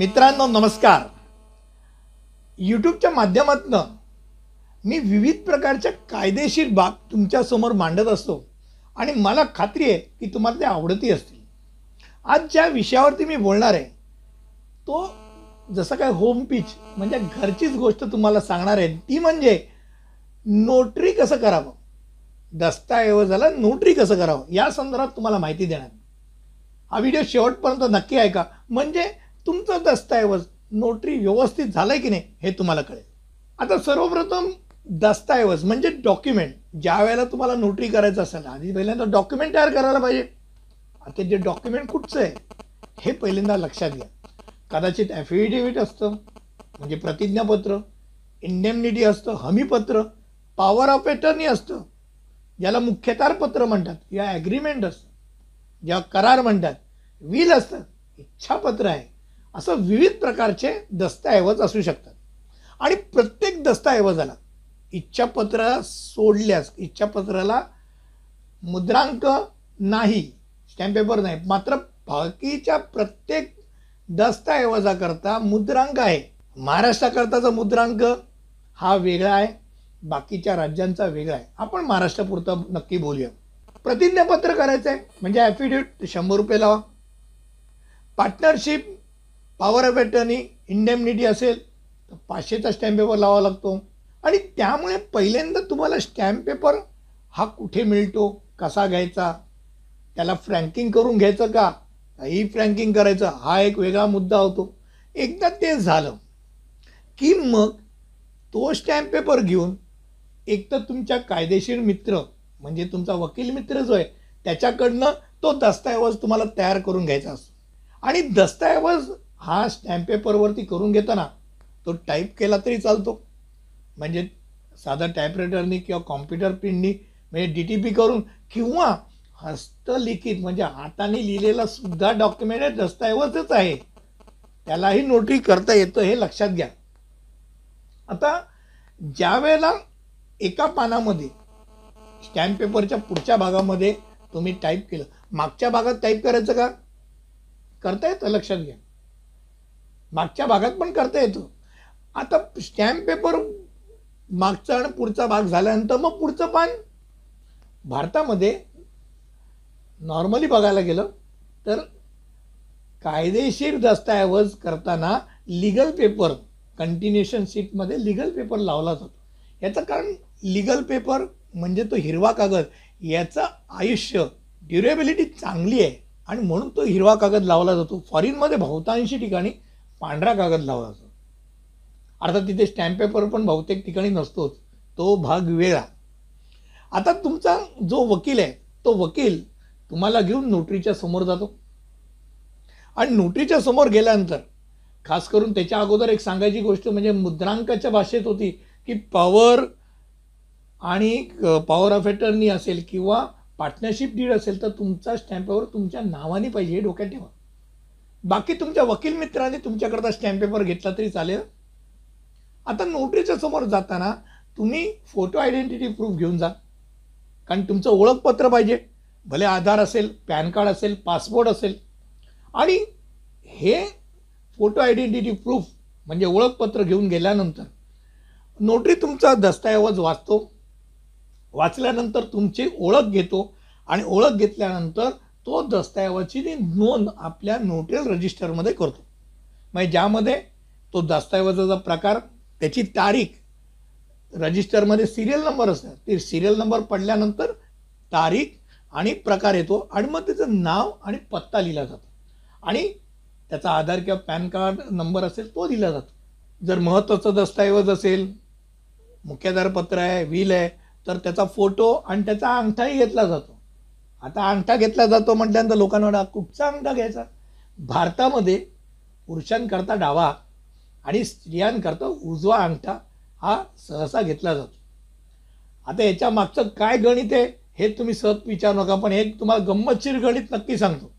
मित्रांनो नमस्कार. यूट्यूबच्या माध्यमातून मी विविध प्रकारच्या कायदेशीर बाब तुमच्यासमोर मांडत असतो आणि मला खात्री आहे की तुम्हाला ते आवडतही असतील. आज ज्या विषयावरती मी बोलणार आहे तो जसं काय होम पिच म्हणजे घरचीच गोष्ट तुम्हाला सांगणार आहे, ती म्हणजे नोटरी कसं करावं, दस्तऐवजाला नोटरी कसं करावं या संदर्भात तुम्हाला माहिती देणार. हा व्हिडिओ शेवटपर्यंत नक्की ऐका म्हणजे तुमचा दस्तऐवज नोटरी व्यवस्थित झालाय की नाही हे तुम्हाला कळेल. आता सर्वप्रथम दस्तऐवज म्हणजे डॉक्युमेंट. ज्या वेळेला तुम्हाला नोटरी करायचं असेल आधी पहिल्यांदा डॉक्युमेंट तयार करायला पाहिजे. आता जे डॉक्युमेंट कुठचं आहे हे पहिल्यांदा लक्षात घ्या. कदाचित ॲफिडेविट असतं म्हणजे प्रतिज्ञापत्र, इंडेमनिटी असतं हमीपत्र, पॉवर ऑफ अटर्नी असतं ज्याला मुख्यतारपत्र म्हणतात, या ॲग्रीमेंट असतं ज्या करार म्हणतात, विल असतं, इच्छापत्र आहे. असं विविध प्रकारचे दस्तऐवज असू शकतात आणि प्रत्येक दस्तऐवजाला इच्छापत्र सोडल्यास इच्छापत्राला मुद्रांक नाही, स्टॅम्प पेपर नाही, मात्र बाकीच्या प्रत्येक दस्तऐवजाकरता मुद्रांक आहे. महाराष्ट्राकरताचा मुद्रांक हा वेगळा आहे, बाकीच्या राज्यांचा वेगळा आहे. आपण महाराष्ट्रापुरतं नक्की बोलूया. प्रतिज्ञापत्र करायचं आहे म्हणजे ॲफिडेविट 100 रुपये लावा. Partnership, power of attorney, indemnity असेल तर 500चा स्टॅम्प पेपर लावा लागतो. आणि त्यामुळे पहिल्यांदा तुम्हाला स्टॅम्प पेपर हा कुठे मिळतो, कसा घ्यायचा, त्याला फ्रँकिंग करून घ्यायचं का ही फ्रँकिंग करायचं, हा एक वेगळा मुद्दा होतो. एकदा ते झालं की मग तो स्टॅम्प पेपर घेऊन एक तर तुमच्या कायदेशीर मित्र म्हणजे तुमचा वकील मित्र जो आहे त्याच्याकडनं तो दस्तऐवज तुम्हाला तयार करून घ्यायचा असतो. आणि दस्तऐवज हा स्टॅम्प पेपरवरती करून घेताना तो टाईप केला तरी चालतो म्हणजे साधा टायपरायटरनी किंवा कॉम्प्युटर प्रिंटनी म्हणजे DTP करून किंवा हस्तलिखित म्हणजे हाताने लिहिलेला सुद्धा डॉक्युमेंट दस्तऐवजच आहे, त्यालाही नोटरी करता येतं हे लक्षात घ्या. आता ज्या वेळेला एका पानामध्ये स्टॅम्प पेपरच्या पुढच्या भागामध्ये तुम्ही टाईप केलं, मागच्या भागात टाईप करायचं का, करता येतं लक्षात घ्या, मागच्या भागात पण करता येतो. आता स्टॅम्प पेपर मागचा आणि पुढचा भाग झाल्यानंतर मग पुढचं पान भारतामध्ये नॉर्मली बघायला गेलं तर कायदेशीर दस्तऐवज करताना लीगल पेपर कंटिन्युएशन शीटमध्ये लीगल पेपर लावला जातो. याचं कारण लीगल पेपर म्हणजे तो हिरवा कागद, याचं आयुष्य ड्युरेबिलिटी चांगली आहे आणि म्हणून तो हिरवा कागद लावला जातो. फॉरेनमध्ये बहुतांशी ठिकाणी पांढरा कागद लावला जातो. अर्थात तिथे स्टॅम्प पेपर पण बहुतेक ठिकाणी नसतोच, तो भाग वेगळा. आता तुमचा जो वकील आहे तो वकील तुम्हाला घेऊन नोटरीच्या समोर जातो आणि नोटरीच्या समोर गेल्यानंतर खास करून त्याच्या अगोदर एक सांगायची गोष्ट म्हणजे मुद्रांकाच्या भाषेत होती की पॉवर आणि पॉवर ऑफ अटर्नी असेल किंवा पार्टनरशिप डीड असेल तर तुमचा स्टॅम्प पेपर तुमच्या नावाने पाहिजे हे डोक्यात ठेवा. बाकी तुमच्या वकील मित्राने तुमच्याकरता स्टॅम्प पेपर घेतला तरी चालेल. आता नोटरीच्या समोर जाताना तुम्ही फोटो आयडेंटिटी प्रूफ घेऊन जा, कारण तुमचं ओळखपत्र पाहिजे, भले आधार असेल, पॅन कार्ड असेल, पासपोर्ट असेल. आणि हे फोटो आयडेंटिटी प्रूफ म्हणजे ओळखपत्र घेऊन गेल्यानंतर नोटरी तुमचा दस्तऐवज वाचतो, वाचल्यानंतर तुमची ओळख घेतो आणि ओळख घेतल्यानंतर तो दस्तऐवजाची नोंद आपल्या नोटरीयल रजिस्टरमध्ये करतो. म्हणजे ज्यामध्ये तो दस्तऐवजाचा प्रकार, त्याची तारीख, रजिस्टरमध्ये सिरियल नंबर असतात, ते सिरियल नंबर पडल्यानंतर तारीख आणि प्रकार येतो आणि मग त्याचं नाव आणि पत्ता लिहिला जातो आणि त्याचा आधार किंवा पॅन कार्ड नंबर असेल तो दिला जातो. जर महत्त्वाचं दस्तऐवज असेल, मुख्याधारपत्र आहे, विल आहे, तर त्याचा फोटो आणि त्याचा अंगठाही घेतला जातो. आता अंगठा घेतला जातो म्हटल्यानंतर लोकांना कुठचा अंगठा घ्यायचा. भारतामध्ये पुरुषांकरता डावा आणि स्त्रियांकरता उजवा अंगठा हा सहसा घेतला जातो. आता याच्या मागचं काय गणित आहे हे तुम्ही सहज विचारू नका, पण हे तुम्हाला गंमतशीर गणित नक्की सांगतो.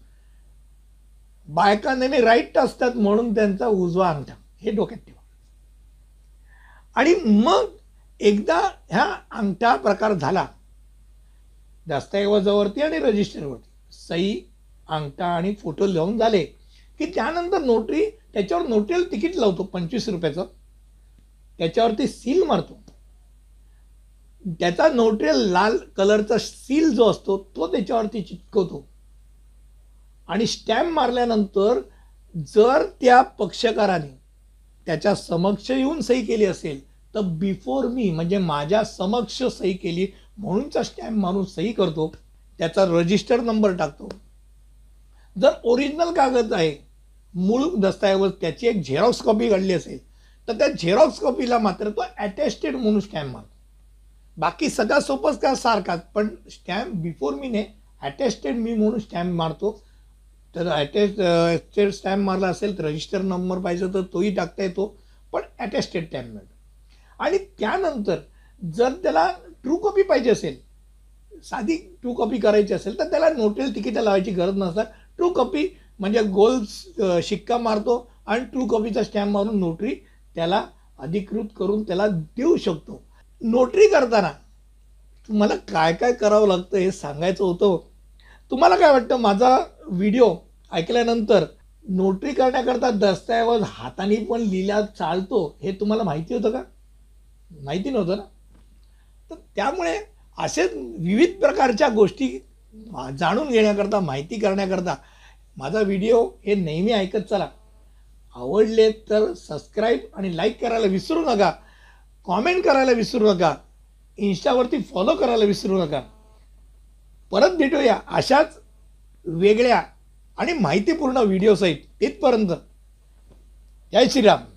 बायका नेहमी राईट असतात म्हणून त्यांचा उजवा अंगठा, हे डोक्यात ठेवा. आणि मग एकदा ह्या अंगठा प्रकार झाला दस्तऐवजावरती आणि रजिस्टरवरती सही अंगठा आणि फोटो लावून झाले की त्यानंतर नोटरी त्याच्यावर नोटरीला तिकीट लावतो 25 रुपयाचं, त्याच्यावरती सील मारतो, त्याचा नोटरील लाल कलरचा सील जो असतो तो त्याच्यावरती चिटकवतो आणि स्टॅम्प मारल्यानंतर जर त्या पक्षकाराने त्याच्या समक्ष येऊन सही केली असेल तर बिफोर मी म्हणजे माझ्या समक्ष सही केली म्हणूनचा स्टॅम्प मारून सही करतो, त्याचा रजिस्टर नंबर टाकतो। जर ओरिजिनल कागद आहे मूळ दस्तऐवज त्याची एक झेरॉक्स कॉपी काढली असेल तर त्या झेरॉक्स कॉपीला मात्र तो ॲटेस्टेड म्हणून स्टॅम्प मारतो। बाकी सगळा सोपच का सारखाच, पण स्टॅम्प बिफोर मीने ॲटेस्टेड मी म्हणून स्टॅम्प मारतो। तर ॲटेस्टेड स्टॅम्प मारला असेल तर रजिस्टर नंबर पाहिजे तर तोही टाकता येतो, पण ॲटेस्टेड स्टॅम्प मिळतो। आणि त्यानंतर जर त्याला ट्रू कॉपी पाहिजे असेल, साधी ट्रू कॉपी करायची असेल तर त्याला नोटरील तिकीट लावायची गरज नसणार। ट्रू कॉपी म्हणजे गोल शिक्का मारतो आणि ट्रू कॉपीचा स्टॅम्प मारून नोटरी त्याला अधिकृत करून त्याला देऊ शकतो। नोटरी करताना तुम्हाला काय काय करावं लागतं हे सांगायचं होतं। तुम्हाला काय वाटतं माझा व्हिडिओ ऐकल्यानंतर नोटरी करण्याकरता दस्तऐवज हाताने पण लिहिला चालतो हे तुम्हाला माहिती होतं का? माहिती नव्हतं ना। तर त्यामुळे असे विविध प्रकारच्या गोष्टी जाणून घेण्याकरता माहिती करण्याकरता माझा व्हिडिओ हे नेहमी ऐकत चला। आवडले तर सबस्क्राईब आणि लाईक करायला विसरू नका, कॉमेंट करायला विसरू नका, इंस्टावरती फॉलो करायला विसरू नका। परत भेटूया अशाच वेगळ्या आणि माहितीपूर्ण व्हिडिओसहित। तिथपर्यंत जय श्रीराम।